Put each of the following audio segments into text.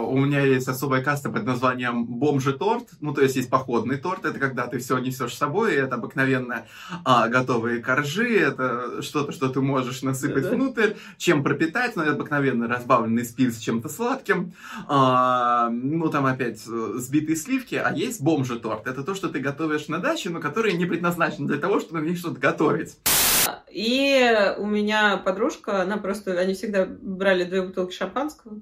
У меня есть особая каста под названием бомжи-торт. Ну, то есть есть походный торт, это когда ты все несешь с собой, и это обыкновенно готовые коржи, это что-то, что ты можешь насыпать внутрь, чем пропитать, но это обыкновенно разбавленный спирт с чем-то сладким, ну, там опять сбитые сливки, а есть бомжи-торт. Это то, что ты готовишь на даче, но которые не предназначены для того, чтобы на них что-то готовить. И у меня подружка, она просто, они всегда брали 2 бутылки шампанского,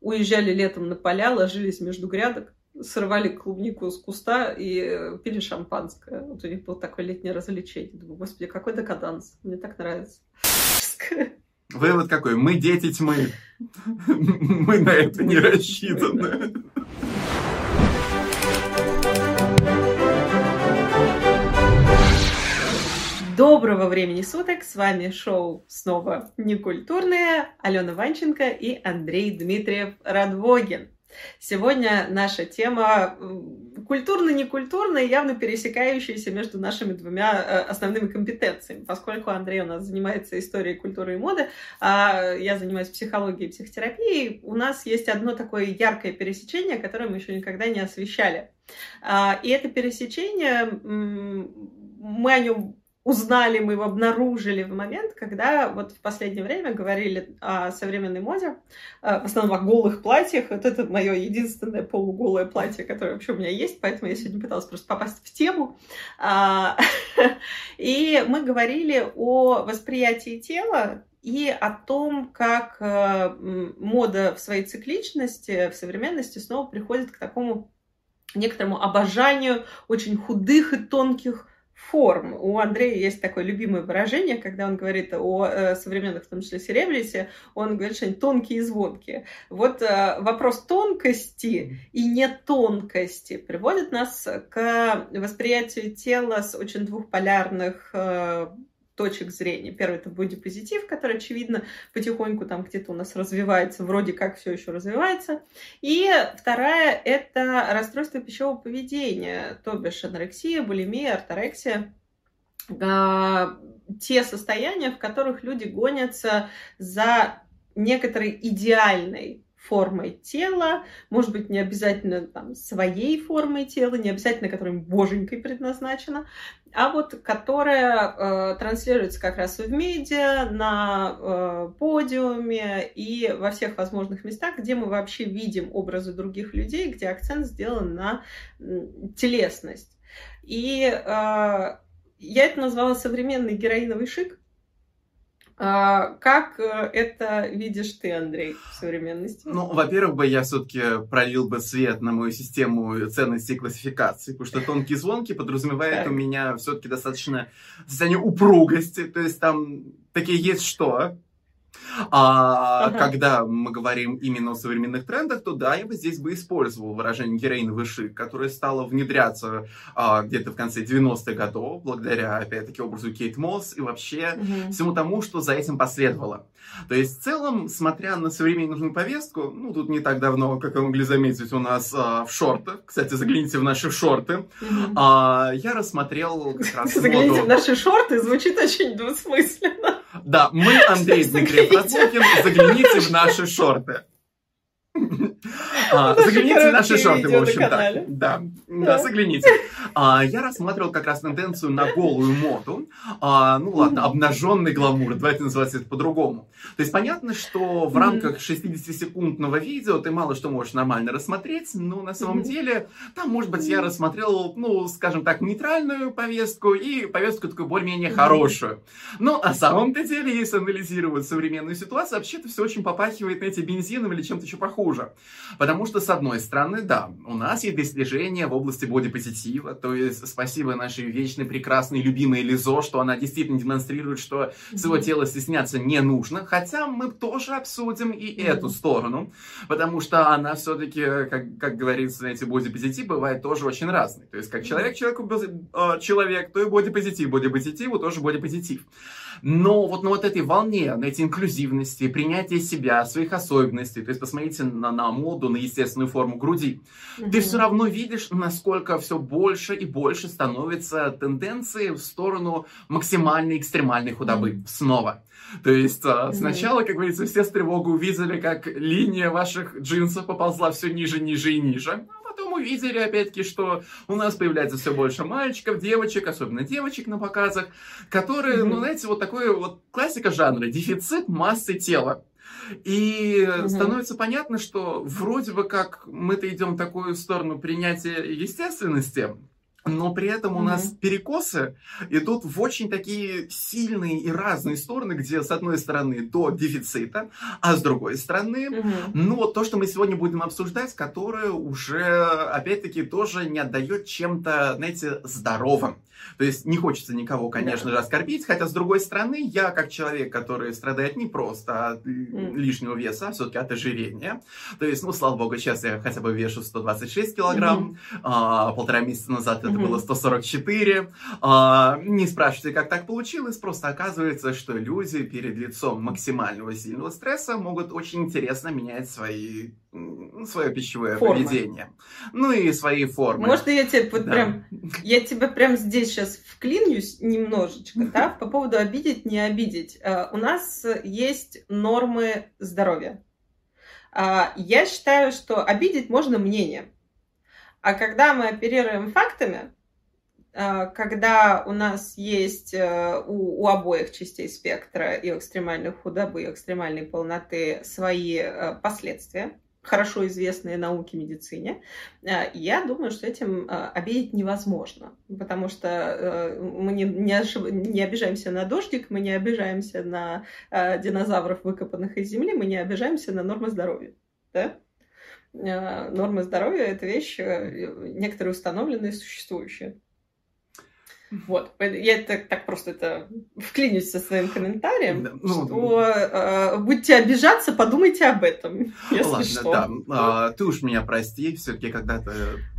уезжали летом на поля, ложились между грядок, срывали клубнику с куста и пили шампанское. Вот у них было такое летнее развлечение. Думаю, господи, какой декаданс, мне так нравится. Вывод какой? Мы дети тьмы. Мы на это не рассчитаны. Доброго времени суток, с вами шоу снова «Некультурное», Алена Ванченко и Андрей Дмитриев-Радвогин. Сегодня наша тема культурно-некультурная, явно пересекающаяся между нашими 2 основными компетенциями, поскольку Андрей у нас занимается историей культуры и моды, а я занимаюсь психологией и психотерапией, у нас есть одно такое яркое пересечение, которое мы еще никогда не освещали. И это пересечение, мы о нем узнали, мы его обнаружили в момент, когда вот в последнее время говорили о современной моде, в основном о голых платьях. Вот это мое единственное полуголое платье, которое вообще у меня есть, поэтому я сегодня пыталась просто попасть в тему. И мы говорили о восприятии тела и о том, как мода в своей цикличности, в современности снова приходит к такому некоторому обожанию очень худых и тонких форм. У Андрея есть такое любимое выражение, когда он говорит о современных, в том числе, серебрясе, он говорит, что они тонкие и звонкие. Вот вопрос тонкости и нетонкости приводит нас к восприятию тела с очень двухполярных точек зрения. Первый — это бодипозитив, который, очевидно, потихоньку там где-то у нас развивается, вроде как все еще развивается. И вторая — это расстройство пищевого поведения, то бишь анорексия, булимия, орторексия. Те состояния, в которых люди гонятся за некоторой идеальной формой тела, может быть, не обязательно там своей формой тела, не обязательно, которая боженькой предназначена, а вот которая транслируется как раз и в медиа, на подиуме и во всех возможных местах, где мы вообще видим образы других людей, где акцент сделан на телесность. И я это назвала современный героиновый шик. Как это видишь ты, Андрей, в современности? Ну, во-первых, я все-таки пролил бы свет на мою систему ценностей и классификации, потому что тонкие звонки подразумевает у меня все-таки достаточно состояние упругости, то есть там такие есть что. Когда мы говорим именно о современных трендах, то да, я бы здесь использовал выражение «героиновый шик», которое стало внедряться где-то в конце 90-х годов, благодаря, опять-таки, образу Кейт Мосс и вообще всему тому, что за этим последовало. То есть, в целом, смотря на современную повестку, ну, тут не так давно, как вы могли заметить, у нас в шортах, кстати, загляните в наши шорты, я рассмотрел как раз моду. Загляните в наши шорты звучит очень двусмысленно. Да, мы, Андрей Дмитриев-Радвогин, загляните в наши шорты. Загляните в наши шорты, в общем-то. Да, загляните. Я рассматривал как раз тенденцию на голую моду. Ну ладно, обнаженный гламур, давайте называть это по-другому. То есть понятно, что в рамках 60-секундного видео ты мало что можешь нормально рассмотреть, но на самом деле там, может быть, я рассмотрел, ну, скажем так, нейтральную повестку и повестку такую более-менее хорошую. Но на самом-то деле, если анализировать современную ситуацию, вообще-то все очень попахивает на эти бензином или чем-то еще похуже. Потому что, с одной стороны, да, у нас есть достижения в области бодипозитива, то есть спасибо нашей вечной, прекрасной, любимой Лизо, что она действительно демонстрирует, что своего тела стесняться не нужно, хотя мы тоже обсудим и эту сторону, потому что она все-таки, как говорится, эти бодипозитивы бывают тоже очень разные, то есть как человек человеку, человек, то и бодипозитив, бодипозитиву тоже бодипозитив. Но вот на вот этой волне, на этой инклюзивности, принятия себя, своих особенностей, то есть посмотрите на моду, на естественную форму груди, ты все равно видишь, насколько все больше и больше становится тенденции в сторону максимальной экстремальной худобы. Снова. То есть сначала, как говорится, все с тревогой увидели, как линия ваших джинсов поползла все ниже, ниже и ниже. Потом увидели, опять-таки, что у нас появляется все больше мальчиков, девочек, особенно девочек на показах, которые, ну, знаете, вот такой вот классика жанра, дефицит массы тела. И становится понятно, что вроде бы как мы-то идем в такую сторону принятия естественности, но при этом у нас перекосы идут в очень такие сильные и разные стороны, где с одной стороны до дефицита, а с другой стороны, ну вот то, что мы сегодня будем обсуждать, которое уже, опять-таки, тоже не отдает чем-то, знаете, здоровым. То есть не хочется никого, конечно же, оскорбить, хотя, с другой стороны, я, как человек, который страдает не просто от лишнего веса, а все-таки от ожирения, то есть, ну, слава богу, сейчас я хотя бы вешу 126 килограмм, полтора месяца назад это было 144. Не спрашивайте, как так получилось. Просто оказывается, что люди перед лицом максимального сильного стресса могут очень интересно менять свое пищевое поведение. Ну и свои формы. Может, я тебе вот прям... Я тебя прям здесь сейчас вклинюсь немножечко, да? По поводу обидеть, не обидеть. У нас есть нормы здоровья. Я считаю, что обидеть можно мнением. А когда мы оперируем фактами, когда у нас есть у обоих частей спектра и экстремальной худобы, и экстремальной полноты свои последствия, хорошо известные науке, медицине, я думаю, что этим обидеть невозможно, потому что мы не обижаемся на дождик, мы не обижаемся на динозавров, выкопанных из земли, мы не обижаемся на нормы здоровья, да? Нормы здоровья – это вещи, некоторые установленные, существующие. Вот. Я так просто это вклинюсь со своим комментарием, что будете обижаться, подумайте об этом, если ты уж меня прости, все-таки когда ты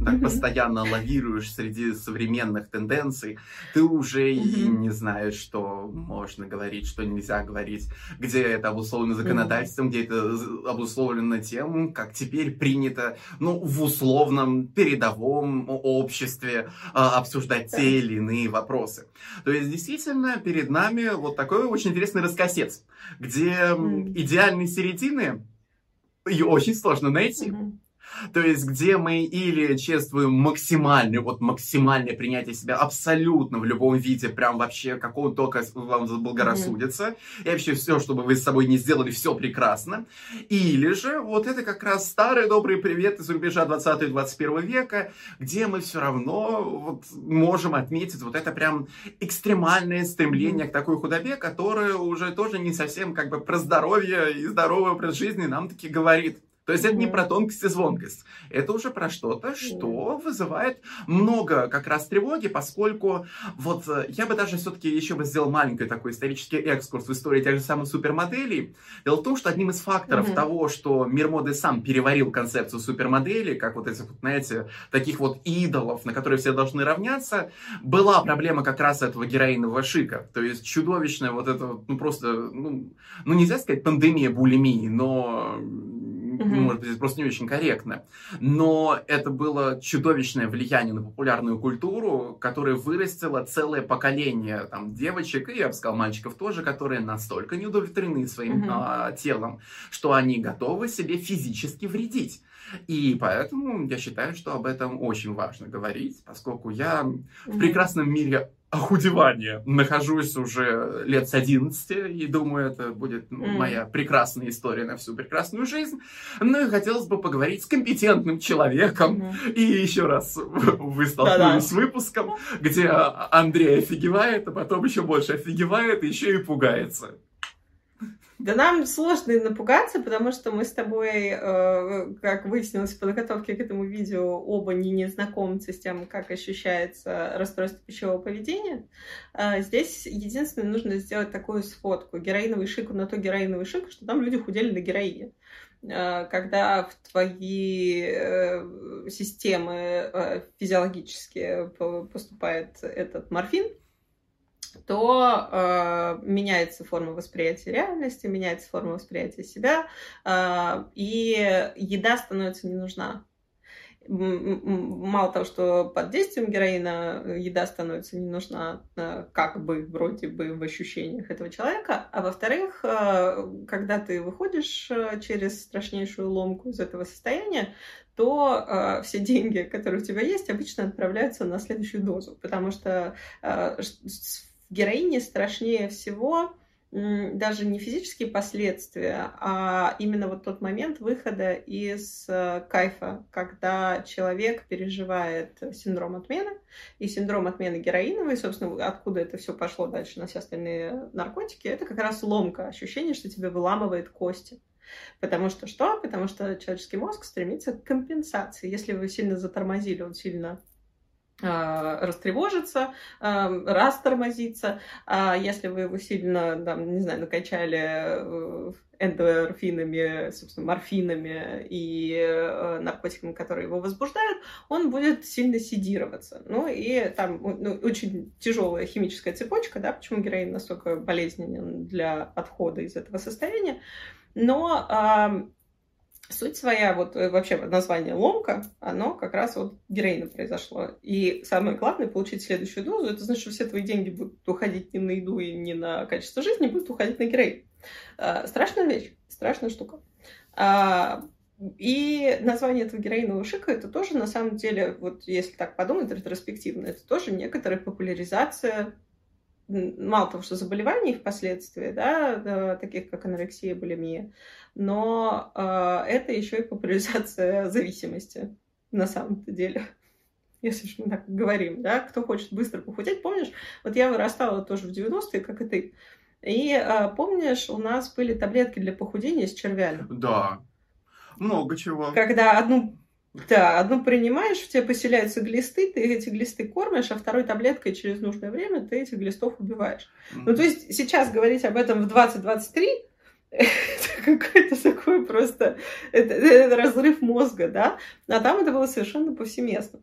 так постоянно лавируешь среди современных тенденций, ты уже и не знаешь, что можно говорить, что нельзя говорить, где это обусловлено законодательством, где это обусловлено тем, как теперь принято, ну, в условном передовом обществе обсуждать те или иные вопросы. То есть, действительно, перед нами вот такой очень интересный раскосец, где идеальной середины ее очень сложно найти. То есть, где мы или чествуем максимальное принятие себя абсолютно в любом виде, прям вообще, какого только вам заблагорассудится, и вообще все, что бы вы с собой не сделали, все прекрасно. Или же, вот это как раз старый добрый привет из рубежа 20-21 века, где мы все равно вот можем отметить вот это прям экстремальное стремление к такой худобе, которое уже тоже не совсем как бы про здоровье и здоровый образ жизни нам таки говорит. То есть это не про тонкость и звонкость, это уже про что-то, что вызывает много как раз тревоги, поскольку вот я бы даже все-таки еще бы сделал маленький такой исторический экскурс в истории тех же самых супермоделей. Дело в том, что одним из факторов того, что мир моды сам переварил концепцию супермоделей, как вот этих, знаете, таких вот идолов, на которые все должны равняться, была проблема как раз этого героинового шика. То есть чудовищная вот эта, ну просто, ну нельзя сказать пандемия булимии, но... может быть, просто не очень корректно. Но это было чудовищное влияние на популярную культуру, которая вырастила целое поколение там, девочек, и, я бы сказал, мальчиков тоже, которые настолько не удовлетворены своим телом, что они готовы себе физически вредить. И поэтому я считаю, что об этом очень важно говорить, поскольку я в прекрасном мире охудевания нахожусь уже лет с 11, и думаю, это будет моя прекрасная история на всю прекрасную жизнь. Ну и хотелось бы поговорить с компетентным человеком. И еще раз вы столкнулись с выпуском, где Андрей офигевает, а потом еще больше офигевает, и еще и пугается. Да нам сложно напугаться, потому что мы с тобой, как выяснилось в подготовке к этому видео, оба не знакомцы с тем, как ощущается расстройство пищевого поведения. Здесь единственное, нужно сделать такую сфотку. Героиновый шик на то героиновый шик, что там люди худели на героине. Когда в твои системы физиологически поступает этот морфин, что меняется форма восприятия реальности, меняется форма восприятия себя, и еда становится не нужна. Мало того, что под действием героина еда становится не нужна, как бы, вроде бы, в ощущениях этого человека, а во-вторых, когда ты выходишь через страшнейшую ломку из этого состояния, то все деньги, которые у тебя есть, обычно отправляются на следующую дозу, потому что героине страшнее всего даже не физические последствия, а именно вот тот момент выхода из кайфа, когда человек переживает синдром отмены, и синдром отмены героиновой, собственно, откуда это все пошло дальше на все остальные наркотики, это как раз ломка, ощущение, что тебе выламывает кости. Потому что что? Потому что человеческий мозг стремится к компенсации. Если вы сильно затормозили, он сильно растревожится, растормозится. А если вы его сильно, там, не знаю, накачали эндорфинами, собственно, морфинами и наркотиками, которые его возбуждают, он будет сильно седироваться. Ну и там очень тяжелая химическая цепочка, да, почему героин настолько болезненен для отхода из этого состояния. Но суть своя, вот вообще название ломка, оно как раз вот героина произошло. И самое главное, получить следующую дозу, это значит, что все твои деньги будут уходить не на еду и не на качество жизни, будут уходить на героин. Страшная вещь, страшная штука. И название этого героинового шика, это тоже на самом деле, вот если так подумать ретроспективно, это тоже некоторая популяризация. Мало того, что заболеваний впоследствии, да, таких как анорексия, булимия, но это еще и популяризация зависимости на самом-то деле. Если же мы так говорим, да, кто хочет быстро похудеть, помнишь, вот я вырастала тоже в 90-е, как и ты, и помнишь, у нас были таблетки для похудения с червями. Да, много чего. Когда одну принимаешь, в тебе поселяются глисты, ты эти глисты кормишь, а второй таблеткой через нужное время ты этих глистов убиваешь. Ну, то есть сейчас говорить об этом в 2023 это какой-то такой просто это разрыв мозга, да? А там это было совершенно повсеместно.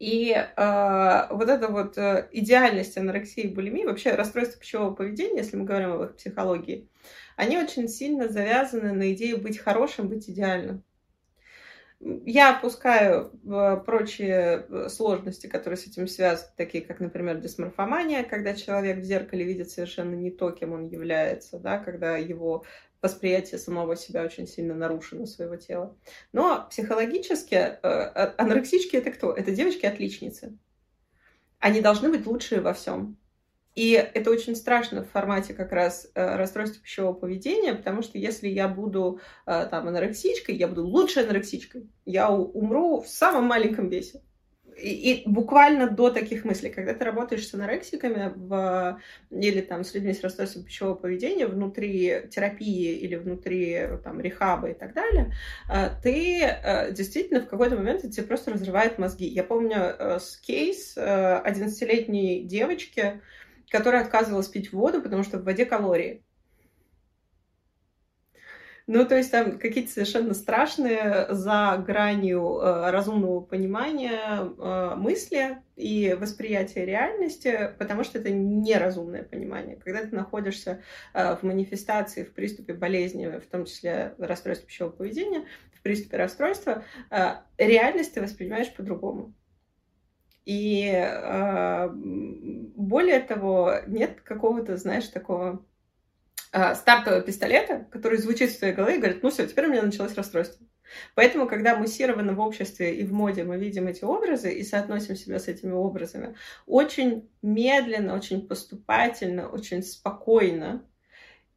И вот эта вот идеальность анорексии и булимии, вообще расстройство пищевого поведения, если мы говорим об их психологии, они очень сильно завязаны на идею быть хорошим, быть идеальным. Я опускаю прочие сложности, которые с этим связаны, такие как, например, дисморфомания, когда человек в зеркале видит совершенно не то, кем он является, да, когда его восприятие самого себя очень сильно нарушено, своего тела. Но психологически анорексички — это кто? Это девочки-отличницы. Они должны быть лучшие во всем. И это очень страшно в формате как раз расстройства пищевого поведения, потому что если я буду там анорексичкой, я буду лучшей анорексичкой, я умру в самом маленьком весе. И буквально до таких мыслей, когда ты работаешь с анорексиками или там с людьми с расстройством пищевого поведения внутри терапии или внутри там рехаба и так далее, ты действительно в какой-то момент тебе просто разрывает мозги. Я помню кейс 11-летней девочки, которая отказывалась пить воду, потому что в воде калории. Ну, то есть там какие-то совершенно страшные за гранью разумного понимания мысли и восприятия реальности, потому что это неразумное понимание. Когда ты находишься в манифестации, в приступе болезни, в том числе расстройства пищевого поведения, в приступе расстройства, реальность ты воспринимаешь по-другому. И более того, нет какого-то, знаешь, такого стартового пистолета, который звучит в твоей голове и говорит, ну все, теперь у меня началось расстройство. Поэтому, когда муссировано в обществе и в моде мы видим эти образы и соотносим себя с этими образами, очень медленно, очень поступательно, очень спокойно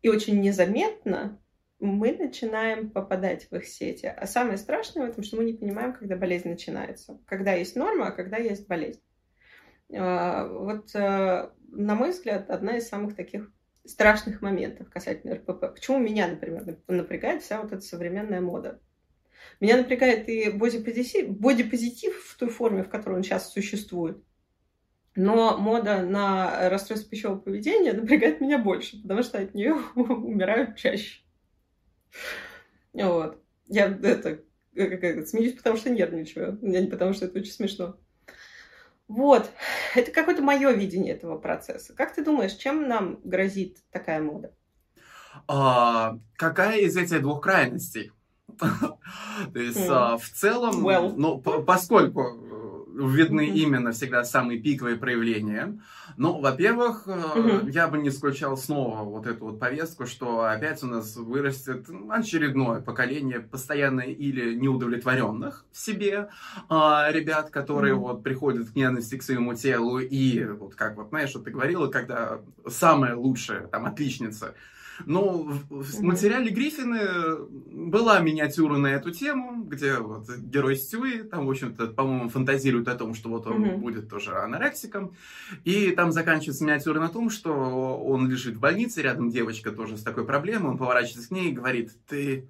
и очень незаметно мы начинаем попадать в их сети. А самое страшное в этом, что мы не понимаем, когда болезнь начинается. Когда есть норма, а когда есть болезнь. Вот, на мой взгляд, одна из самых таких страшных моментов касательно РПП. Почему меня, например, напрягает вся вот эта современная мода? Меня напрягает и бодипозитив в той форме, в которой он сейчас существует. Но мода на расстройство пищевого поведения напрягает меня больше, потому что от нее умирают чаще. Вот. Я это смеюсь, потому что нервничаю, не потому что это очень смешно. Вот, это какое-то мое видение этого процесса. Как ты думаешь, чем нам грозит такая мода? Какая из этих двух крайностей? То есть, в целом, ну, поскольку видны именно всегда самые пиковые проявления, ну, во-первых, я бы не исключал снова вот эту вот повестку, что опять у нас вырастет очередное поколение постоянно или неудовлетворенных в себе ребят, которые вот приходят к ненависти к своему телу и вот как вот, знаешь, что ты говорила, когда самая лучшая, там, отличница. Ну, в материале Гриффины была миниатюра на эту тему, где вот герой Стюи, там, в общем-то, по-моему, фантазирует о том, что вот он будет тоже анорексиком, и там заканчивается миниатюра на том, что он лежит в больнице, рядом девочка тоже с такой проблемой, он поворачивается к ней и говорит: «Ты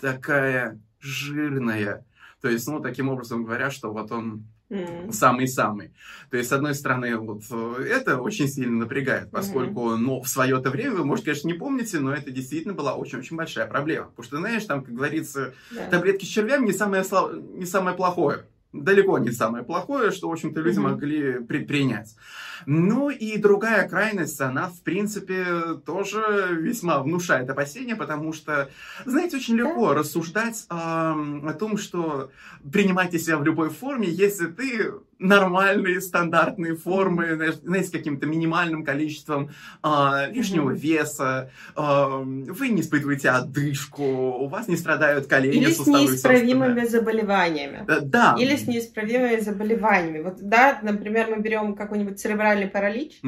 такая жирная». То есть, ну, таким образом говоря, что вот он... самый-самый. То есть, с одной стороны, вот это очень сильно напрягает, поскольку, ну, в свое-то время, вы, может, конечно, не помните, но это действительно была очень-очень большая проблема. Потому что, знаешь, там, как говорится, таблетки с червями не самое плохое. Далеко не самое плохое, что, в общем-то, люди могли предпринять. Ну, и другая крайность, она, в принципе, тоже весьма внушает опасения, потому что, знаете, очень легко рассуждать о том, что принимайте себя в любой форме, если ты нормальные, стандартные формы, знаете, с каким-то минимальным количеством лишнего веса, вы не испытываете одышку, у вас не страдают колени, или суставы. Или с неисправимыми заболеваниями. Да. Или с неисправимыми заболеваниями. Вот, да, например, мы берем какой-нибудь церебральный паралич,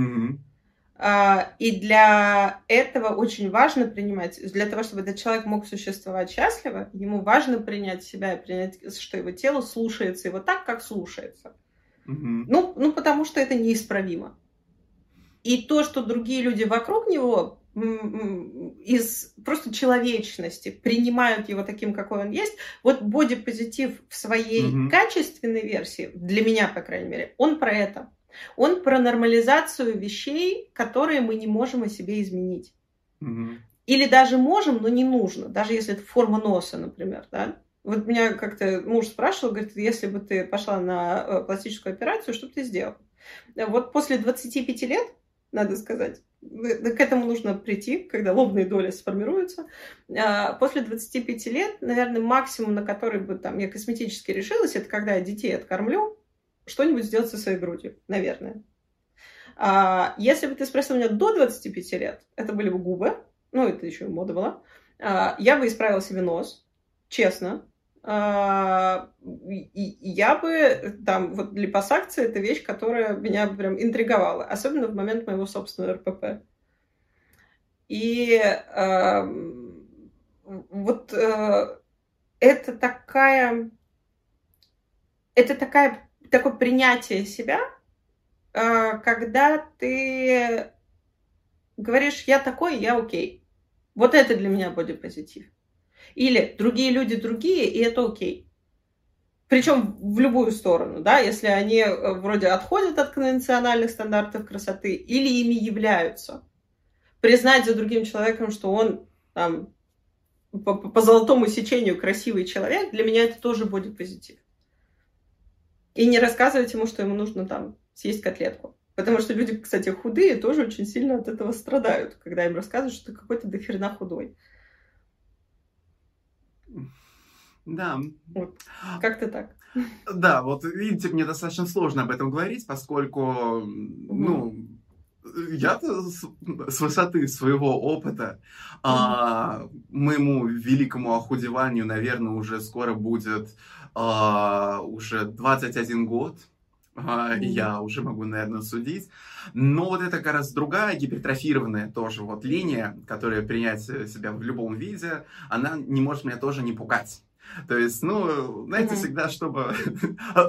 и для этого очень важно принимать, для того, чтобы этот человек мог существовать счастливо, ему важно принять себя, принять, что его тело слушается его так, как слушается. Ну, потому что это неисправимо. И то, что другие люди вокруг него из просто человечности принимают его таким, какой он есть, вот бодипозитив в своей качественной версии, для меня, по крайней мере, он про это. Он про нормализацию вещей, которые мы не можем о себе изменить. Или даже можем, но не нужно. Даже если это форма носа, например, да? Вот меня как-то муж спрашивал, говорит: если бы ты пошла на пластическую операцию, что бы ты сделал? Вот после 25 лет, надо сказать, к этому нужно прийти, когда лобные доли сформируются. После 25 лет, наверное, максимум, на который бы там я косметически решилась, это когда я детей откормлю, что-нибудь сделать со своей грудью, наверное. Если бы ты спросил меня до 25 лет, это были бы губы, ну, это еще и мода была, я бы исправила себе нос, честно. Я бы, там, вот липосакция — это вещь, которая меня прям интриговала, особенно в момент моего собственного РПП. И вот это такая... Такое принятие себя, когда ты говоришь: я такой, я окей. Вот это для меня бодипозитив. Или другие люди другие, и это окей. Причем в любую сторону, да, если они вроде отходят от конвенциональных стандартов красоты, или ими являются. Признать за другим человеком, что он там, по золотому сечению красивый человек, для меня это тоже бодипозитив. И не рассказывать ему, что ему нужно там съесть котлетку. Потому что люди, кстати, худые, тоже очень сильно от этого страдают, когда им рассказывают, что ты какой-то до хрена худой. Да. Вот. Как-то так. Да, вот видите, мне достаточно сложно об этом говорить, поскольку, ну... Я-то с высоты своего опыта, моему великому охудеванию, наверное, уже скоро будет уже 21 год. Я уже могу, наверное, судить. Но вот это как раз другая гипертрофированная тоже вот линия, которая принять себя в любом виде, она не может меня тоже не пугать. То есть, ну, знаете, всегда, чтобы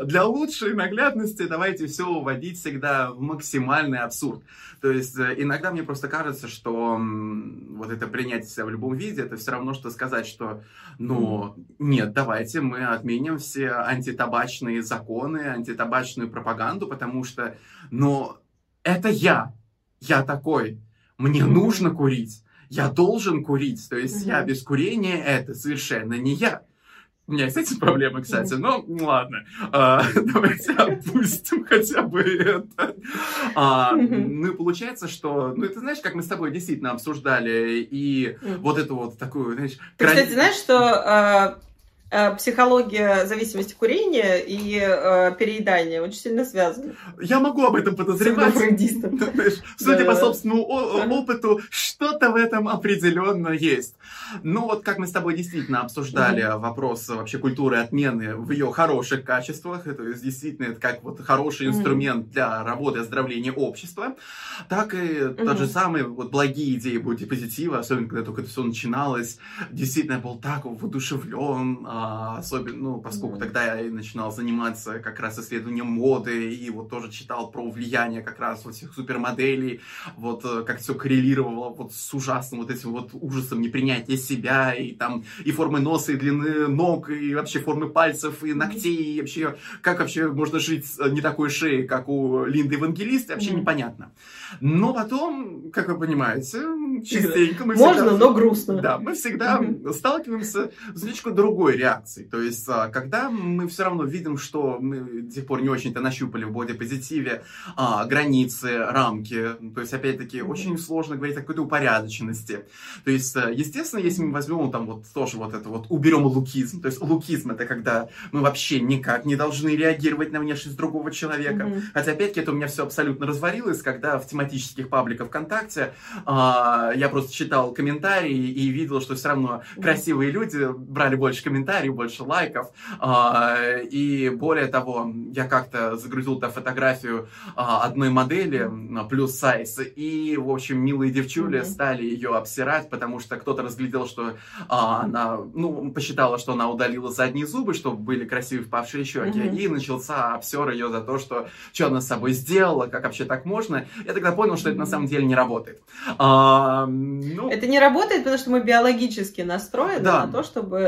для лучшей наглядности давайте все уводить всегда в максимальный абсурд. То есть, иногда мне просто кажется, что вот это принятие себя в любом виде, это все равно, что сказать, что, ну, нет, давайте мы отменим все антитабачные законы, антитабачную пропаганду, потому что, ну, это я такой, мне нужно курить, я должен курить, то есть я без курения — это совершенно не я. У меня есть эти проблемы, кстати, но ладно, давайте опустим хотя бы это. Ну и получается, что, ну это знаешь, как мы с тобой действительно обсуждали, и вот эту вот такую, знаешь... Ты, кстати, знаешь, что психология зависимости курения и переедания очень сильно связаны. Я могу об этом подозревать. Судя по собственному опыту, что-то в этом определенно есть. Но вот как мы с тобой действительно обсуждали вопрос вообще культуры отмены в ее хороших качествах, то есть действительно это как вот хороший инструмент для работы оздоровления общества, так и тот же самый вот благие идеи бодипозитива, особенно когда только это все начиналось, действительно я был так воодушевлен, особенно, ну, поскольку тогда я и начинал заниматься как раз исследованием моды, и вот тоже читал про влияние как раз вот этих супермоделей, вот как все коррелировало вот с ужасным вот этим вот ужасом непринятия себя, и там и формы носа, и длины ног, и вообще формы пальцев, и ногтей, и вообще, как вообще можно жить не такой шеей, как у Линды Евангелиста, вообще непонятно. Но потом, как вы понимаете, частенько мы всегда... Можно, но грустно. Да, мы всегда сталкиваемся с немножечко другой реакцией. То есть, когда мы все равно видим, что мы до сих пор не очень-то нащупали в бодипозитиве границы, рамки. То есть, опять-таки, очень сложно говорить о какой-то упорядоченности. То есть, естественно, если мы возьмем там вот тоже вот это вот, уберем лукизм. То есть, лукизм — это когда мы вообще никак не должны реагировать на внешность другого человека. Хотя, опять-таки, это у меня все абсолютно развалилось, когда в тематических пабликах ВКонтакте я просто читал комментарии и видел, что все равно красивые люди брали больше комментариев, больше лайков. И более того, я как-то загрузил фотографию одной модели плюс-сайз. И, в общем, милые девчули стали ее обсирать, потому что кто-то разглядел, что она, ну, посчитала, что она удалила задние зубы, чтобы были красивые впавшие щеки. И начался обсер ее за то, что она с собой сделала, как вообще так можно. Я тогда понял, что это на самом деле не работает. Ну, это не работает, потому что мы биологически настроены на то, чтобы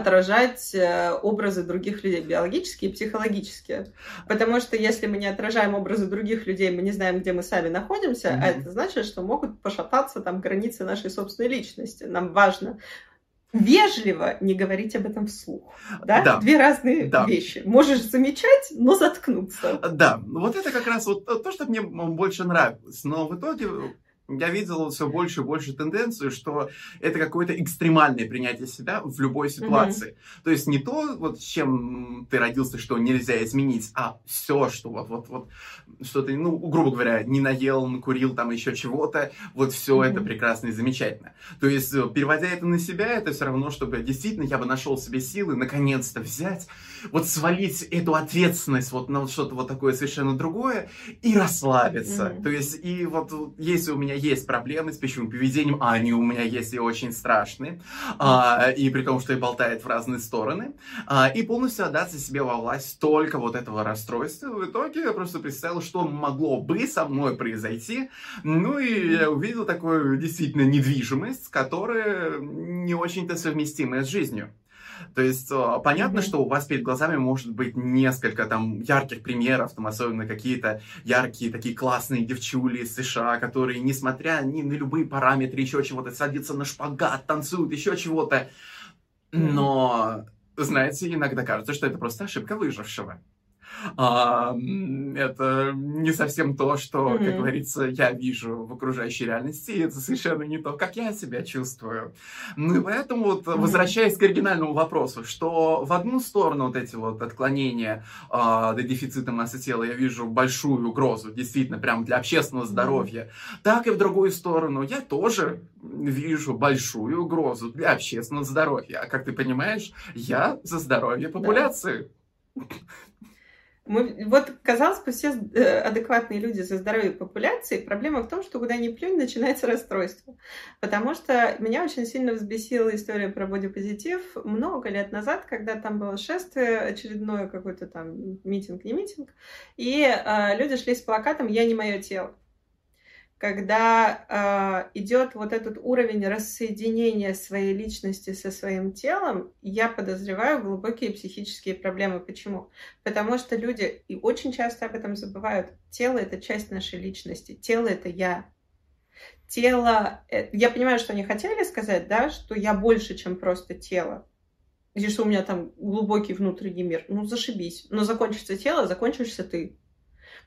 отражать образы других людей, биологические и психологические. Потому что если мы не отражаем образы других людей, мы не знаем, где мы сами находимся, а это значит, что могут пошататься там границы нашей собственной личности. Нам важно вежливо не говорить об этом вслух. Да? Да. Две разные вещи. Можешь замечать, но заткнуться. Да, вот это как раз вот то, что мне больше нравилось. Но в итоге... Я видел все больше и больше тенденцию, что это какое-то экстремальное принятие себя в любой ситуации. То есть не то, вот, с чем ты родился, что нельзя изменить, а все, что вот что ты, ну, грубо говоря, не наел, накурил, там еще чего-то, вот все это прекрасно и замечательно. То есть, переводя это на себя, это все равно, чтобы действительно я бы нашел в себе силы наконец-то взять, вот свалить эту ответственность вот на что-то вот такое совершенно другое и расслабиться. То есть, и вот если у меня есть проблемы с пищевым поведением, а они у меня есть и очень страшные, и при том, что и болтает в разные стороны, и полностью отдаться себе во власть только вот этого расстройства. В итоге я просто представил, что могло бы со мной произойти, ну и я увидел такую действительно недвижимость, которая не очень-то совместимая с жизнью. То есть, понятно, что у вас перед глазами может быть несколько там ярких примеров, там особенно какие-то яркие такие классные девчули из США, которые, несмотря ни на любые параметры, еще чего-то, садятся на шпагат, танцуют, еще чего-то. Но, знаете, иногда кажется, что это просто ошибка выжившего. Это не совсем то, что, как говорится, я вижу в окружающей реальности, и это совершенно не то, как я себя чувствую. Ну и поэтому, вот, возвращаясь к оригинальному вопросу, что в одну сторону вот эти вот отклонения до дефицита массы тела я вижу большую угрозу, действительно, прям для общественного здоровья, так и в другую сторону я тоже вижу большую угрозу для общественного здоровья. А как ты понимаешь, я за здоровье популяции. Вот, казалось бы, все адекватные люди за здоровье популяции. Проблема в том, что куда ни плюнь, начинается расстройство. Потому что меня очень сильно взбесила история про бодипозитив много лет назад, когда там было шествие, очередное какой-то там митинг, не митинг, и люди шли с плакатом «Я не мое тело». Когда идет вот этот уровень рассоединения своей личности со своим телом, я подозреваю глубокие психические проблемы. Почему? Потому что люди и очень часто об этом забывают. Тело — это часть нашей личности. Тело — это я. Тело... Я понимаю, что они хотели сказать, да, что я больше, чем просто тело. или что у меня там глубокий внутренний мир. Ну, зашибись. Но закончится тело, закончишься ты.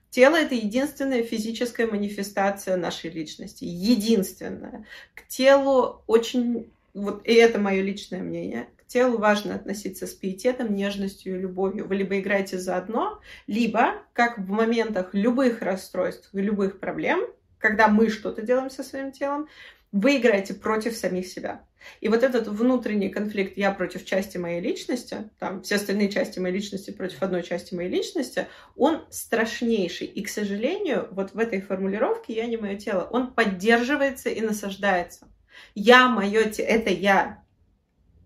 Тело – это единственная физическая манифестация нашей личности. Единственная. К телу очень... Вот, и это мое личное мнение. К телу важно относиться с пиететом, нежностью и любовью. Вы либо играете заодно, либо, как в моментах любых расстройств, любых проблем, когда мы что-то делаем со своим телом, вы играете против самих себя. И вот этот внутренний конфликт «я против части моей личности», там все остальные части моей личности против одной части моей личности, он страшнейший. И, к сожалению, вот в этой формулировке «я не мое тело», он поддерживается и насаждается. «Я мое тело» — это я.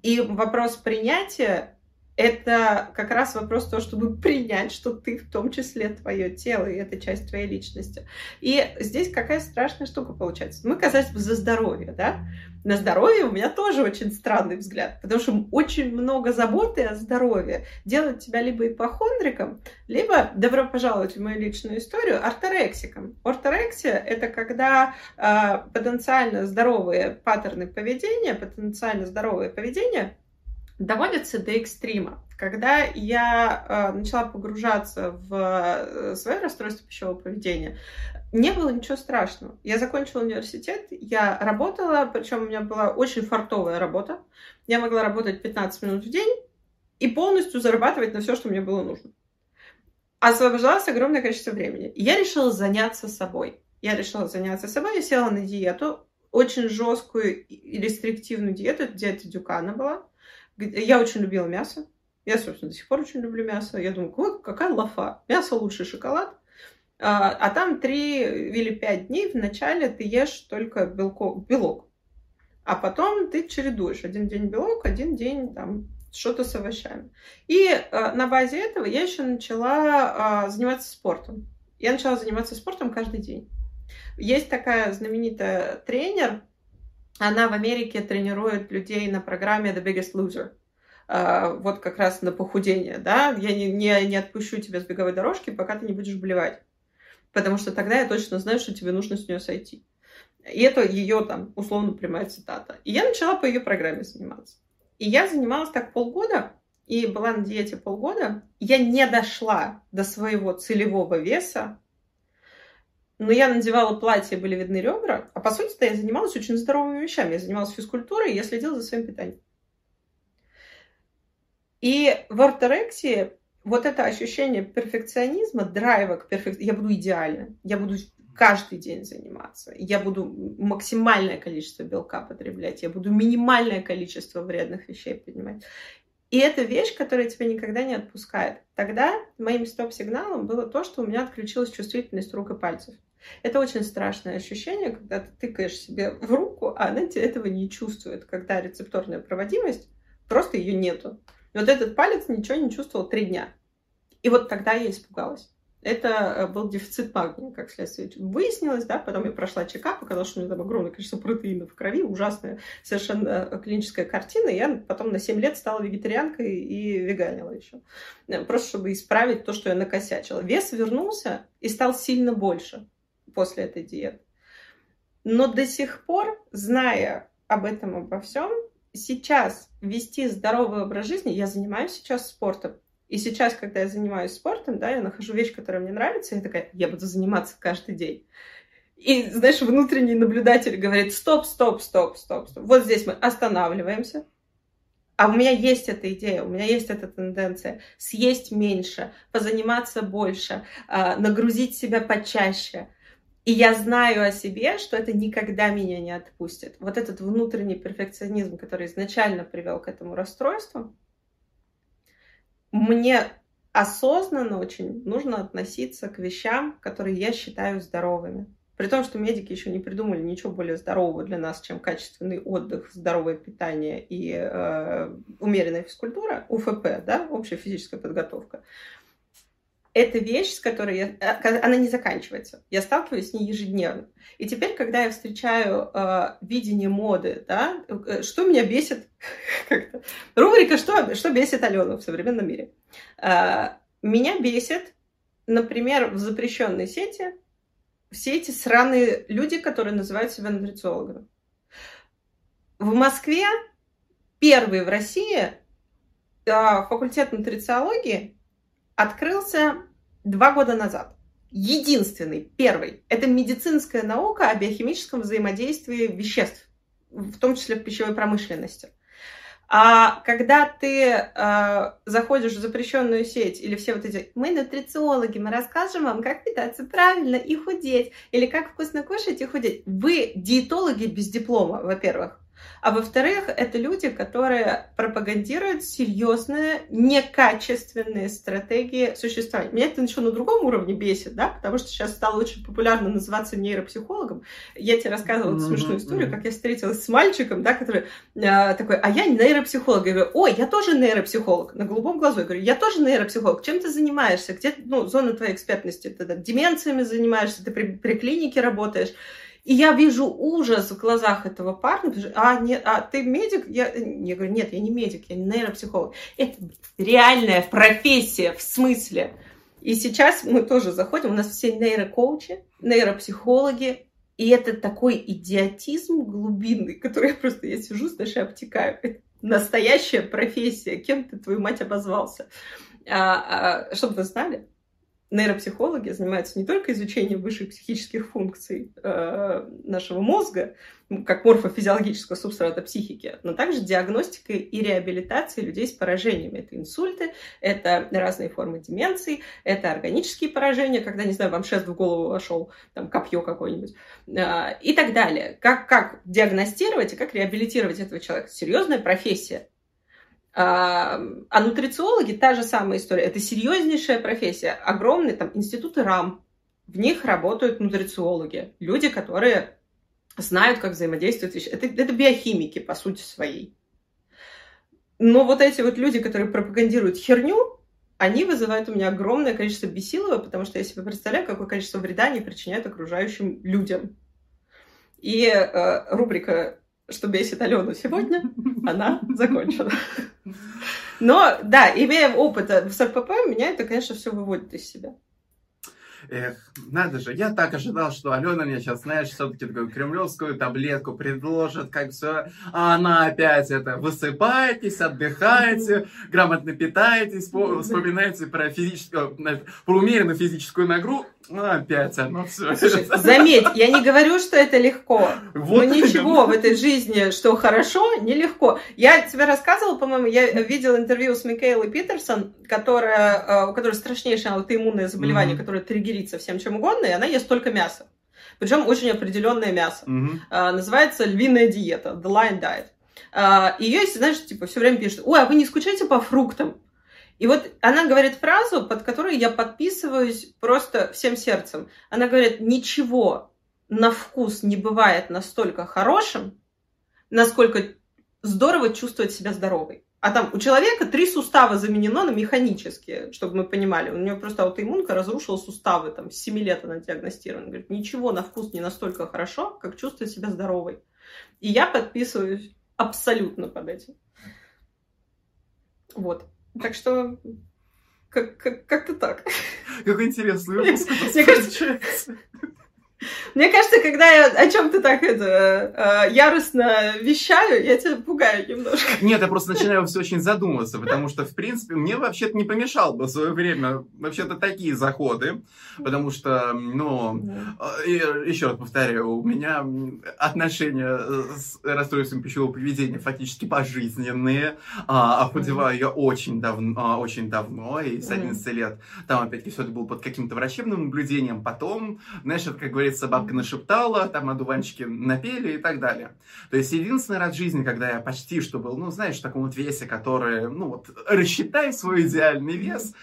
И вопрос принятия — это как раз вопрос того, чтобы принять, что ты в том числе твое тело, и это часть твоей личности. И здесь какая страшная штука получается. Мы, казалось бы, за здоровье, да? На здоровье у меня тоже очень странный взгляд, потому что очень много заботы о здоровье делают тебя либо ипохондриком, либо, добро пожаловать в мою личную историю, орторексиком. Орторексия – это когда потенциально здоровые паттерны поведения, доводятся до экстрима. Когда я начала погружаться в свое расстройство пищевого поведения, не было ничего страшного. Я закончила университет, я работала, причем у меня была очень фартовая работа. Я могла работать 15 минут в день и полностью зарабатывать на все, что мне было нужно. Освобождалось огромное количество времени. Я решила заняться собой. Я села на диету, очень жесткую и рестриктивную диету. Диета Дюкана была. Я очень любила мясо. Я, собственно, до сих пор очень люблю мясо. Я думаю, вот какая лафа. Мясо лучше шоколад. А там 3 или 5 дней вначале ты ешь только белок. А потом ты чередуешь. Один день белок, один день там что-то с овощами. И на базе этого я еще начала заниматься спортом. Я начала заниматься спортом каждый день. Есть такая знаменитая тренер. Она в Америке тренирует людей на программе The Biggest Loser. Вот как раз на похудение, да? Я не отпущу тебя с беговой дорожки, пока ты не будешь блевать. Потому что тогда я точно знаю, что тебе нужно с нее сойти. И это ее там условно прямая цитата. И я начала по ее программе заниматься. И я занималась так полгода, и была на диете полгода. Я не дошла до своего целевого веса, но я надевала платье, были видны ребра. А по сути-то я занималась очень здоровыми вещами. Я занималась физкультурой, я следила за своим питанием. И в орторексии вот это ощущение перфекционизма, драйва к перфекционизму. Я буду идеально, я буду каждый день заниматься, я буду максимальное количество белка потреблять, я буду минимальное количество вредных вещей принимать. И это вещь, которая тебя никогда не отпускает. Тогда моим стоп-сигналом было то, что у меня отключилась чувствительность рук и пальцев. Это очень страшное ощущение, когда ты тыкаешь себе в руку, а она тебе этого не чувствует, когда рецепторная проводимость, просто ее нету. И вот этот палец ничего не чувствовал 3 дня. И вот тогда я испугалась. Это был дефицит магния, как следствие выяснилось, да, потом я прошла чекап, оказалось, что у меня там огромное количество протеинов в крови, ужасная совершенно клиническая картина, и я потом на 7 лет стала вегетарианкой и веганила еще, просто чтобы исправить то, что я накосячила. Вес вернулся и стал сильно больше после этой диеты. Но до сих пор, зная об этом обо всем, сейчас вести здоровый образ жизни, я занимаюсь сейчас спортом. И сейчас, когда я занимаюсь спортом, да, я нахожу вещь, которая мне нравится, и я такая, я буду заниматься каждый день. И, знаешь, внутренний наблюдатель говорит, стоп. Вот здесь мы останавливаемся. А у меня есть эта идея, у меня есть эта тенденция. Съесть меньше, позаниматься больше, нагрузить себя почаще. И я знаю о себе, что это никогда меня не отпустит. Вот этот внутренний перфекционизм, который изначально привел к этому расстройству, мне осознанно очень нужно относиться к вещам, которые я считаю здоровыми. При том, что медики еще не придумали ничего более здорового для нас, чем качественный отдых, здоровое питание и умеренная физкультура, УФП, да, общая физическая подготовка. Это вещь, с которой она не заканчивается. Я сталкиваюсь с ней ежедневно. И теперь, когда я встречаю видение моды, да, что меня бесит, рубрика «Что бесит Алену в современном мире». Меня бесит, например, в запрещенной сети все эти сраные люди, которые называют себя нутрициологами. В Москве первый в России факультет нутрициологии открылся 2 года назад. Единственный, первый. Это медицинская наука о биохимическом взаимодействии веществ, в том числе в пищевой промышленности. А когда ты заходишь в запрещенную сеть или все вот эти «мы нутрициологи, мы расскажем вам, как питаться правильно и худеть», или «как вкусно кушать и худеть», вы диетологи без диплома, во-первых. А во-вторых, это люди, которые пропагандируют серьезные, некачественные стратегии существования. Меня это еще на другом уровне бесит, да, потому что сейчас стало очень популярно называться нейропсихологом. Я тебе рассказывала смешную историю, как я встретилась с мальчиком, да, который такой: а я нейропсихолог. Я говорю: ой, я тоже нейропсихолог. На голубом глазу я говорю: я тоже нейропсихолог. Чем ты занимаешься? Где, ну, зона твоей экспертности? Ты там деменциями занимаешься, ты при клинике работаешь. И я вижу ужас в глазах этого парня. А ты медик? Я говорю: нет, я не медик, я не нейропсихолог. Это реальная профессия, в смысле. И сейчас мы тоже заходим, у нас все нейрокоучи, нейропсихологи. И это такой идиотизм глубинный, который я сижу, знаешь, и обтекаю. Это настоящая профессия. Кем ты, твою мать, обозвался? Чтобы вы знали, нейропсихологи занимаются не только изучением высших психических функций нашего мозга, как морфофизиологического субстрата психики, но также диагностикой и реабилитацией людей с поражениями. Это инсульты, это разные формы деменции, это органические поражения, когда, не знаю, вам шест в голову вошел, там, копье какое-нибудь, и так далее. Как диагностировать и как реабилитировать этого человека? Серьезная профессия. А нутрициологи — та же самая история. Это серьезнейшая профессия. Огромные там институты РАМ. В них работают нутрициологи. Люди, которые знают, как взаимодействуют вещи. Это биохимики, по сути своей. Но вот эти вот люди, которые пропагандируют херню, они вызывают у меня огромное количество бесилова, потому что я себе представляю, какое количество вреда они причиняют окружающим людям. И рубрика «Что бесит Алену сегодня», она закончена. Но, да, имея опыт с РПП, меня это, конечно, все выводит из себя. Эх, надо же, я так ожидал, что Алена мне сейчас, знаешь, все-таки такую кремлевскую таблетку предложит, как все, а она опять это: высыпайтесь, отдыхайте, грамотно питайтесь, вспоминайте про умеренную физическую нагрузку. Ну, опять оно все. Слушай, заметь, я не говорю, что это легко. Вот, но ничего в этой жизни, что хорошо, нелегко. Я тебе рассказывала, по-моему, я видела интервью с Микейлой Питерсон, у которой страшнейшее аутоиммунное заболевание, которое триггерится всем чем угодно, и она ест только мясо. Причем очень определенное мясо. Называется львиная диета, The Lion Diet. Ее, если, знаешь, все время пишут: ой, а вы не скучаете по фруктам? И вот она говорит фразу, под которую я подписываюсь просто всем сердцем. Она говорит: ничего на вкус не бывает настолько хорошим, насколько здорово чувствовать себя здоровой. А там у человека 3 сустава заменено на механические, чтобы мы понимали. У него просто аутоиммунка разрушила суставы, там, с 7 лет она диагностирована. Говорит: ничего на вкус не настолько хорошо, как чувствовать себя здоровой. И я подписываюсь абсолютно под этим. Вот. Так что как-то так. Какой интересный выпуск. Мне кажется, когда я о чем-то так яростно вещаю, я тебя пугаю немножко. Нет, я просто начинаю все очень задумываться, потому что, в принципе, мне вообще-то не помешало бы в свое время вообще-то такие заходы, потому что, ну, еще раз повторяю, у меня отношения с расстройством пищевого поведения фактически пожизненные, похудеваю я очень давно, и с 11 лет там, опять-таки, все это было под каким-то врачебным наблюдением, потом, знаешь, это как говорится, бабка нашептала, там одуванчики напели и так далее. То есть единственный раз в жизни, когда я почти что был, ну, знаешь, в таком вот весе, который, ну, вот, рассчитай свой идеальный вес,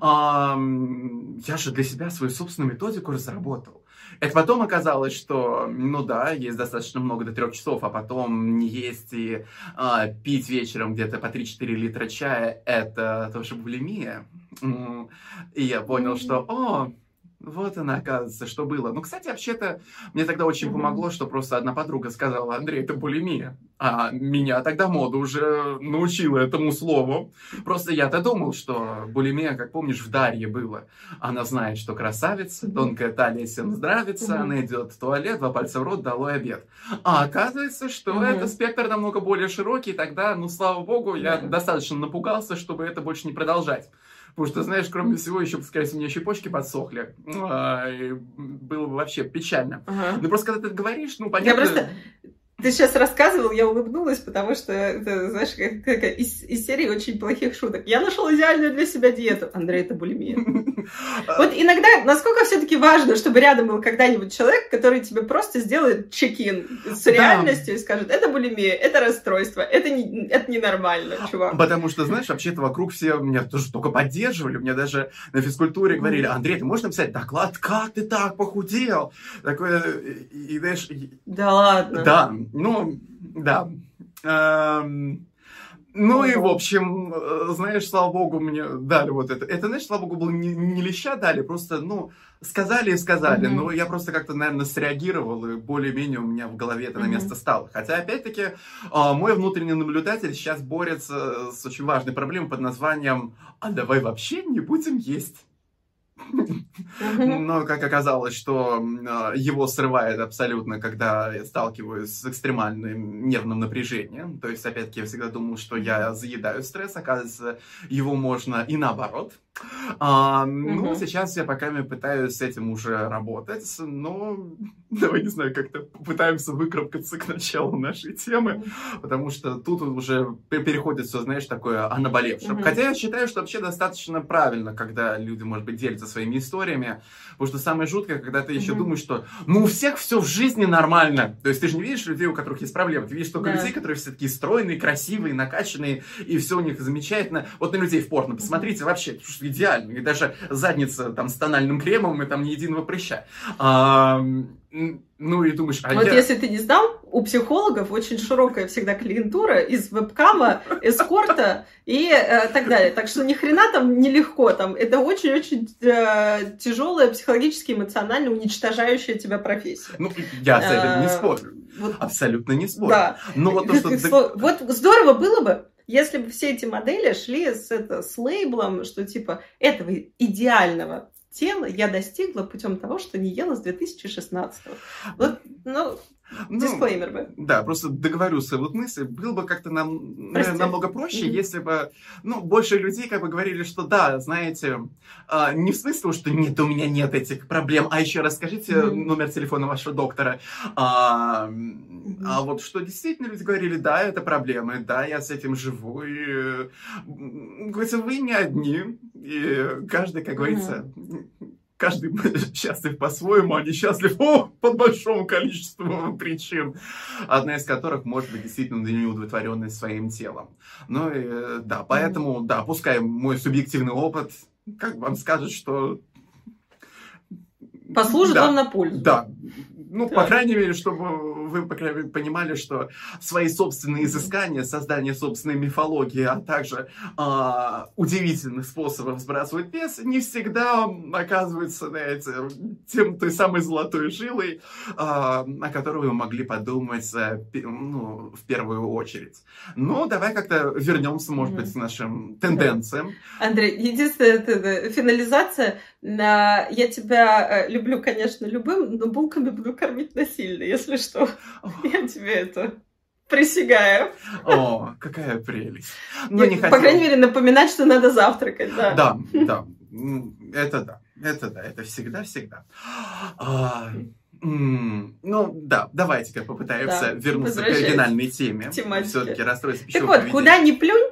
я же для себя свою собственную методику разработал. Это потом оказалось, что, ну да, есть достаточно много до 3 часов, а потом не есть и пить вечером где-то по 3-4 литра чая, это тоже булимия. И я понял, что, Вот она, оказывается, что было. Ну, кстати, вообще-то, мне тогда очень помогло, что просто одна подруга сказала: Андрей, это булимия. А меня тогда мода уже научила этому слову. Просто я-то думал, что булимия, как помнишь, в Дарье было. Она знает, что красавица, тонкая талия всем нравится, она идет в туалет, два пальца в рот, долой обед. А оказывается, что это спектр намного более широкий. Тогда, ну, слава богу, я достаточно напугался, чтобы это больше не продолжать. Потому что, знаешь, кроме всего, еще, скорее всего, у меня щепочки подсохли. Было бы вообще печально. Ага. Ну, просто когда ты говоришь, ну, понятно... Я просто... Ты сейчас рассказывал, я улыбнулась, потому что, это, знаешь, как из серии очень плохих шуток. Я нашел идеальную для себя диету. Андрей, это булимия. Вот иногда, насколько все-таки важно, чтобы рядом был когда-нибудь человек, который тебе просто сделает чекин с реальностью и скажет: это булимия, это расстройство, это ненормально, чувак. Потому что, знаешь, вообще-то вокруг все меня тоже только поддерживали. Мне даже на физкультуре говорили: Андрей, ты можешь написать доклад, как ты так похудел? Такое, и знаешь... Да ладно. Да. Ну, да. Ну и, в общем, знаешь, слава богу, мне дали вот это. Это, знаешь, слава богу, было не леща дали, просто, ну, сказали и сказали. Но я просто как-то, наверное, среагировал, и более-менее у меня в голове это на место стало. Хотя, опять-таки, мой внутренний наблюдатель сейчас борется с очень важной проблемой под названием «А давай вообще не будем есть». Но, как оказалось, что его срывает абсолютно, когда я сталкиваюсь с экстремальным нервным напряжением. То есть, опять-таки, я всегда думал, что я заедаю стресс. Оказывается, его можно и наоборот. Ну, сейчас я пока пытаюсь с этим уже работать. Но, давай, не знаю, как-то попытаемся выкарабкаться к началу нашей темы. Потому что тут уже переходит все, знаешь, такое о наболевшем. Хотя я считаю, что вообще достаточно правильно, когда люди, может быть, делятся своими историями, потому что самое жуткое, когда ты еще думаешь, что ну у всех все в жизни нормально, то есть ты же не видишь людей, у которых есть проблемы, ты видишь только людей, которые все такие стройные, красивые, накачанные, и все у них замечательно. Вот на людей в порно посмотрите, вообще идеально, и даже задница там с тональным кремом, и там ни единого прыща. Ну и думаешь, вот если ты не знал, у психологов очень широкая всегда клиентура из вебкама, эскорта и так далее. Так что ни хрена там нелегко. Там. Это очень-очень тяжелая психологически, эмоционально уничтожающая тебя профессия. Ну, я с этим не спорю. Вот, абсолютно не спорю. Да. Но вот, то, что... вот здорово было бы, если бы все эти модели шли с лейблом, что типа этого идеального тела я достигла путем того, что не ела с 2016-го. Вот, ну, дисклеймер бы. Да, просто договорю свои вот мысли. Было бы как-то нам, намного проще, если бы, ну, больше людей как бы говорили, что да, знаете, не в смысле, что нет, у меня нет этих проблем, а еще расскажите номер телефона вашего доктора. А вот что действительно люди говорили: да, это проблемы, да, я с этим живу, и говорится, вы не одни, и каждый, как говорится... Каждый счастлив по-своему, а несчастлив по большому количеству причин. Одна из которых может быть действительно неудовлетворенность своим телом. Ну и да, поэтому, да, пускай мой субъективный опыт, как вам скажет, что... Послужит вам на пользу. Да. Ну, по крайней мере, чтобы вы, по крайней мере, понимали, что свои собственные изыскания, создание собственной мифологии, а также удивительных способов сбрасывать вес, не всегда оказываются, знаете, той самой золотой жилой, о которой вы могли подумать в первую очередь. Но давай как-то вернемся, может быть, к нашим тенденциям. Андрей, единственная финализация. Я тебя люблю, конечно, любым, но булками буду кормить насильно, если что. Я тебе это присягаю. О, какая прелесть. Ну, не по крайней мере, напоминать, что надо завтракать. Да, да. Это да. Это всегда. Ну, да, давайте-ка попытаемся вернуться к оригинальной теме. Все-таки расстройство пищевого поведения. Так вот, куда ни плюнь,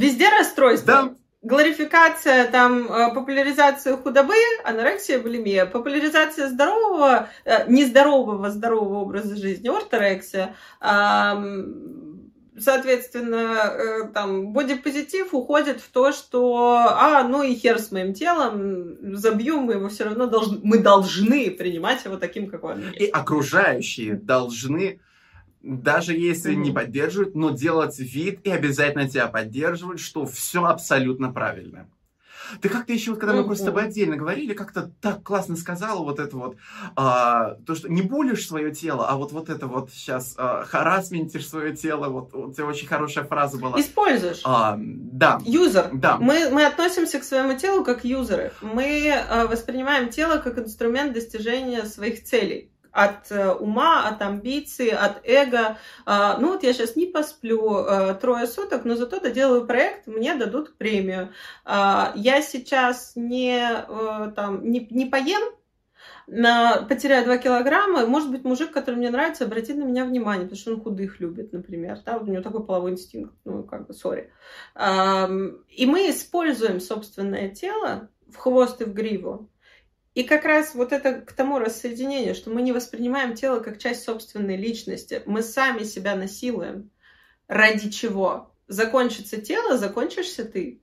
везде расстройство. Да. Глорификация, там, популяризация худобы, анорексия, булимия, популяризация здорового, нездорового, здорового образа жизни, орторексия, соответственно, там, бодипозитив уходит в то, что, ну и хер с моим телом, забьем, мы его все равно должны, мы должны принимать его таким, как он есть. И окружающие должны... Даже если не поддерживают, но делать вид и обязательно тебя поддерживают, что все абсолютно правильно. Ты как-то еще, вот, когда мы просто с тобой отдельно говорили, как-то так классно сказала вот это вот, то, что не булишь свое тело, а вот это вот сейчас харассментишь свое тело, вот у тебя очень хорошая фраза была. Используешь. Да. Юзер. Да. Мы относимся к своему телу как юзеры. Мы воспринимаем тело как инструмент достижения своих целей. От ума, от амбиций, от эго. Ну вот я сейчас не посплю 3 суток, но зато доделаю проект, мне дадут премию. Я сейчас не поем, потеряю 2 килограмма, и, может быть, мужик, который мне нравится, обратит на меня внимание, потому что он худых любит, например. Да? У него такой половой инстинкт, ну как бы, сори. И мы используем собственное тело в хвост и в гриву. И как раз вот это к тому рассоединению, что мы не воспринимаем тело как часть собственной личности. Мы сами себя насилуем. Ради чего? Закончится тело, закончишься ты.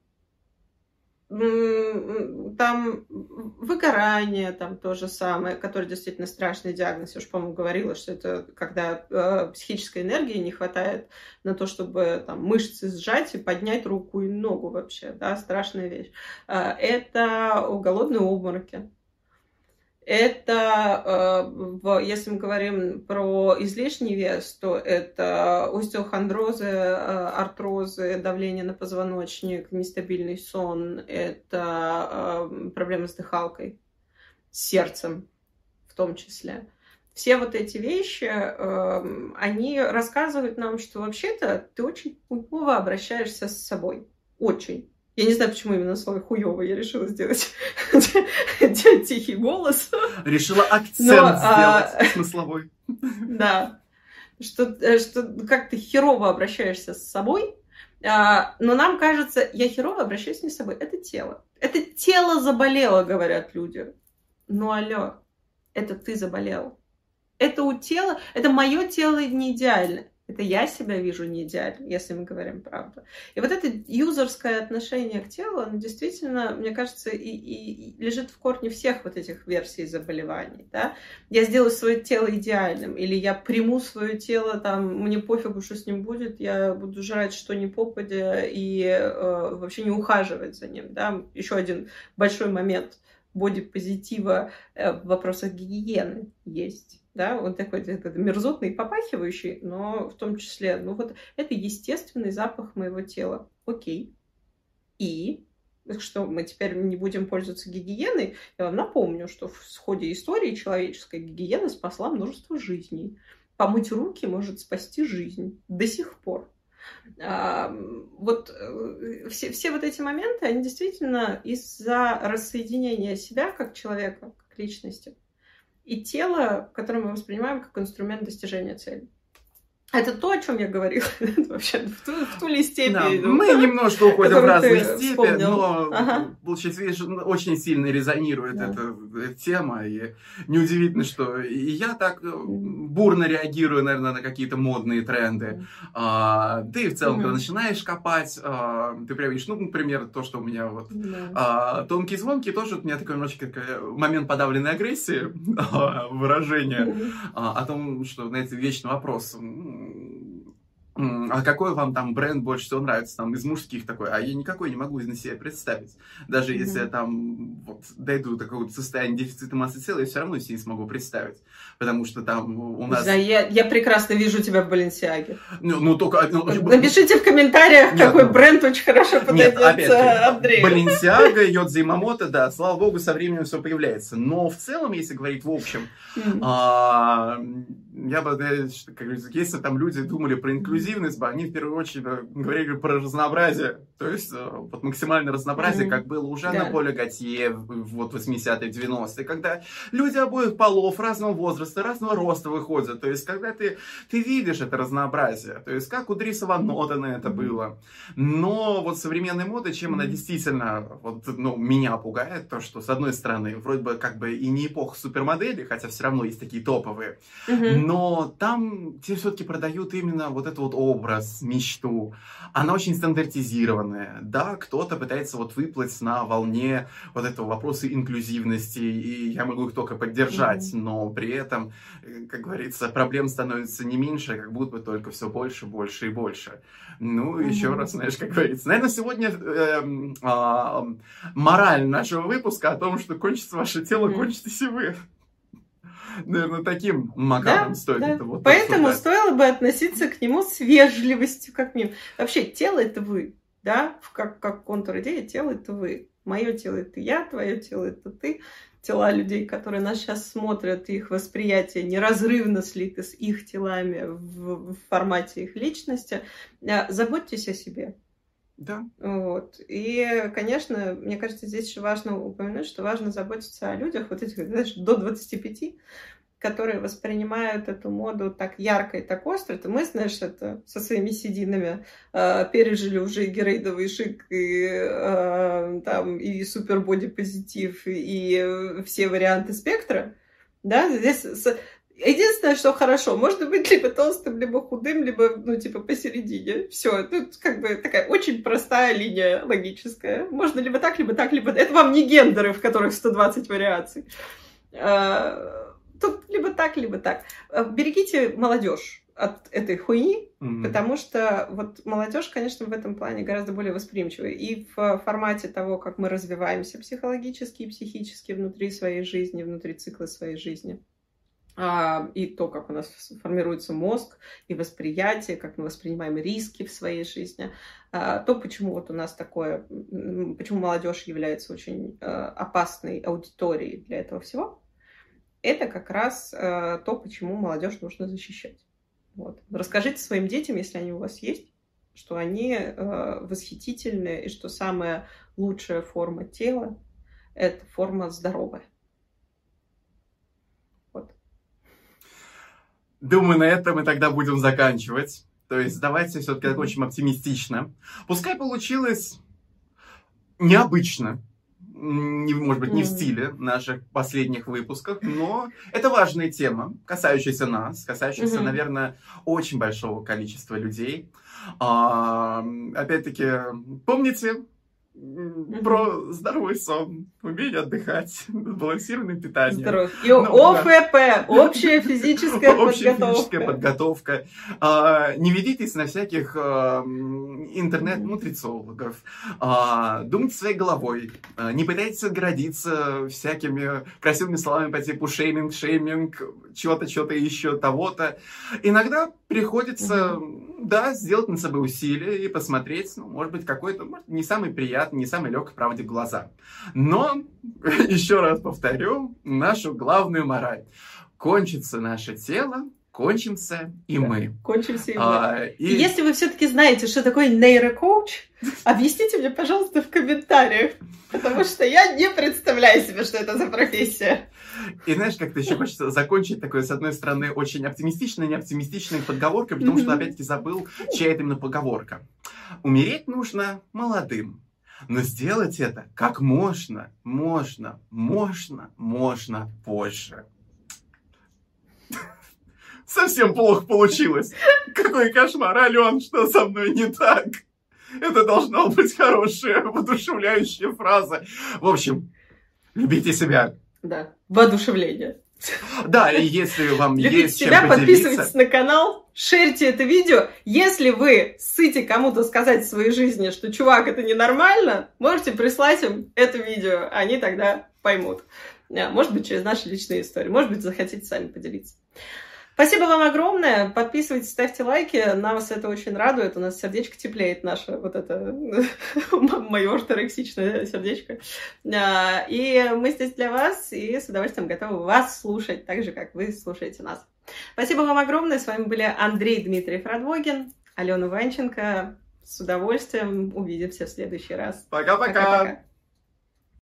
Там выгорание, там то же самое, которое действительно страшный диагноз. Я уже, по-моему, говорила, что это когда психической энергии не хватает на то, чтобы там мышцы сжать и поднять руку и ногу вообще. Да, страшная вещь. Это голодные обмороки. Это, если мы говорим про излишний вес, то это остеохондрозы, артрозы, давление на позвоночник, нестабильный сон, это проблемы с дыхалкой, с сердцем в том числе. Все вот эти вещи, они рассказывают нам, что вообще-то ты очень хуёво обращаешься с собой. Очень. Я не знаю, почему именно слово «хуёво» я решила сделать тихий голос. Решила акцент сделать смысловой. Да, что как ты херово обращаешься с собой, но нам кажется, я херово обращаюсь не с собой, это тело. Это тело заболело, говорят люди. Ну алё, это ты заболел. Это у тела, это мое тело не идеально. Это я себя вижу не идеально, если мы говорим правду. И вот это юзерское отношение к телу, оно действительно, мне кажется, и лежит в корне всех вот этих версий заболеваний. Да? Я сделаю свое тело идеальным, или я приму свое тело, там, мне пофигу, что с ним будет, я буду жрать что ни попадя и вообще не ухаживать за ним. Да? Еще один большой момент бодипозитива в вопросах гигиены есть. Да, он такой мерзотный, попахивающий, но в том числе, ну вот это естественный запах моего тела. Окей. И что, мы теперь не будем пользоваться гигиеной? Я вам напомню, что в ходе истории человеческая гигиена спасла множество жизней. Помыть руки может спасти жизнь до сих пор. Вот все вот эти моменты, они действительно из-за рассоединения себя как человека, как личности, и тело, которое мы воспринимаем как инструмент достижения цели. Это то, о чем я говорила вообще в ту ли степи. Да, мы немножко уходим в разные степи, вспомнил. Но получается, видишь, очень сильно резонирует эта тема. И неудивительно, что и я так бурно реагирую, наверное, на какие-то модные тренды. Ты в целом, когда начинаешь копать, ты прям видишь, ну, например, то, что у меня вот тонкие звонки, тоже у меня такой немножечко момент подавленной агрессии, выражение о том, что, знаете, вечный вопрос. А какой вам там бренд больше всего нравится? Там из мужских такой, а я никакой не могу на себя представить. Даже если я там вот, дойду до какого-то состояния дефицита массы тела, я все равно себе не смогу представить. Потому что там у нас... Да, я прекрасно вижу тебя в Баленсиаге. Ну, только... Напишите в комментариях, какой бренд очень хорошо подойдется Андрею. Баленсиага, Йодзима Мото, да, слава богу, со временем все появляется. Но в целом, если говорить в общем, я бы, если там люди думали про инклюзию, они в первую очередь говорили про разнообразие, то есть вот, максимальное разнообразие, как было у Жана-Поля Готье вот, 80-е, 90-е, когда люди обоих полов, разного возраста, разного роста выходят, то есть когда ты видишь это разнообразие, то есть как у Дриса Ван Нотена это было. Но вот современная мода, чем она действительно вот, ну, меня пугает, то что с одной стороны вроде бы как бы и не эпоха супермодели, хотя все равно есть такие топовые, но там все-таки продают именно вот это вот образ, мечту. Она очень стандартизирована. стороны. Да, кто-то пытается вот выплыть на волне вот этого вопроса инклюзивности, и я могу их только поддержать, но при этом, как говорится, проблем становится не меньше, как будто бы только все больше, больше и больше. Ну, еще раз, знаешь, как говорится. Наверное, сегодня мораль нашего выпуска о том, что кончится ваше тело, кончитесь и вы. Наверное, таким макаром стоит это вот. Поэтому стоило бы относиться к нему с вежливостью, как минимум. Вообще, тело — это вы, да? Как контур идеи, тело — это вы. Мое тело — это я, твое тело — это ты. Тела людей, которые нас сейчас смотрят, их восприятие неразрывно слито с их телами в формате их личности. Заботьтесь о себе. Да. Вот. И, конечно, мне кажется, здесь еще важно упомянуть, что важно заботиться о людях, вот этих, знаешь, до 25, которые воспринимают эту моду так ярко и так остро. И мы, знаешь, это со своими сединами пережили уже и герейдовый шик, и, там, и супербоди-позитив, и все варианты спектра. Да? Здесь... Единственное, что хорошо, можно быть либо толстым, либо худым, либо, ну, типа, посередине. Все, тут как бы такая очень простая линия логическая. Можно либо так, либо так, либо... Это вам не гендеры, в которых 120 вариаций. Тут либо так, либо так. Берегите молодежь от этой хуйни, потому что вот молодежь, конечно, в этом плане гораздо более восприимчивая. И в формате того, как мы развиваемся психологически и психически внутри своей жизни, внутри цикла своей жизни. И то, как у нас формируется мозг и восприятие, как мы воспринимаем риски в своей жизни, то, почему вот у нас такое, почему молодежь является очень опасной аудиторией для этого всего, это как раз то, почему молодежь нужно защищать. Вот. Расскажите своим детям, если они у вас есть, что они восхитительные и что самая лучшая форма тела – это форма здоровая. Думаю, на этом мы тогда будем заканчивать. То есть давайте все-таки очень оптимистично. Пускай получилось необычно, может быть, не в стиле наших последних выпусков, но это важная тема, касающаяся нас, касающаяся, наверное, очень большого количества людей. Опять-таки, помните... Про здоровый сон, умение отдыхать, сбалансированное питание. Здоров. И ОФП, общая физическая подготовка. Общая физическая подготовка. Не ведитесь на всяких интернет-нутрициологов. Думайте своей головой. Не пытайтесь отгородиться всякими красивыми словами по типу шейминг, шейминг, чего-то, чего-то еще, того-то. Иногда приходится... Да, сделать над собой усилие и посмотреть, ну, может быть, какой-то, может, не самый приятный, не самый легкий, правде, в глаза. Но, еще раз повторю, нашу главную мораль. Кончится наше тело, кончимся и мы. Кончимся и мы. И если вы все-таки знаете, что такое нейрокоуч, объясните мне, пожалуйста, в комментариях, потому что я не представляю себе, что это за профессия. И знаешь, как-то еще хочется закончить такое, с одной стороны, очень оптимистичной, неоптимистичной подговоркой, потому что, опять-таки, забыл, чья это именно поговорка. Умереть нужно молодым, но сделать это как можно позже. Совсем плохо получилось. Какой кошмар, Ален, что со мной не так? Это должна быть хорошая, воодушевляющая фраза. В общем, любите себя. Да, воодушевление. Да, и если вам есть чем поделиться... Подписывайтесь на канал, шерьте это видео. Если вы сыте кому-то сказать в своей жизни, что, чувак, это ненормально, можете прислать им это видео, они тогда поймут. Может быть, через наши личные истории, может быть, захотите сами поделиться. Спасибо вам огромное. Подписывайтесь, ставьте лайки. Нас это очень радует. У нас сердечко теплеет наше, вот это мое орторексичное сердечко. И мы здесь для вас, и с удовольствием готовы вас слушать, так же, как вы слушаете нас. Спасибо вам огромное. С вами были Андрей Дмитриев-Радвогин, Алена Ванченко. С удовольствием увидимся в следующий раз. Пока-пока!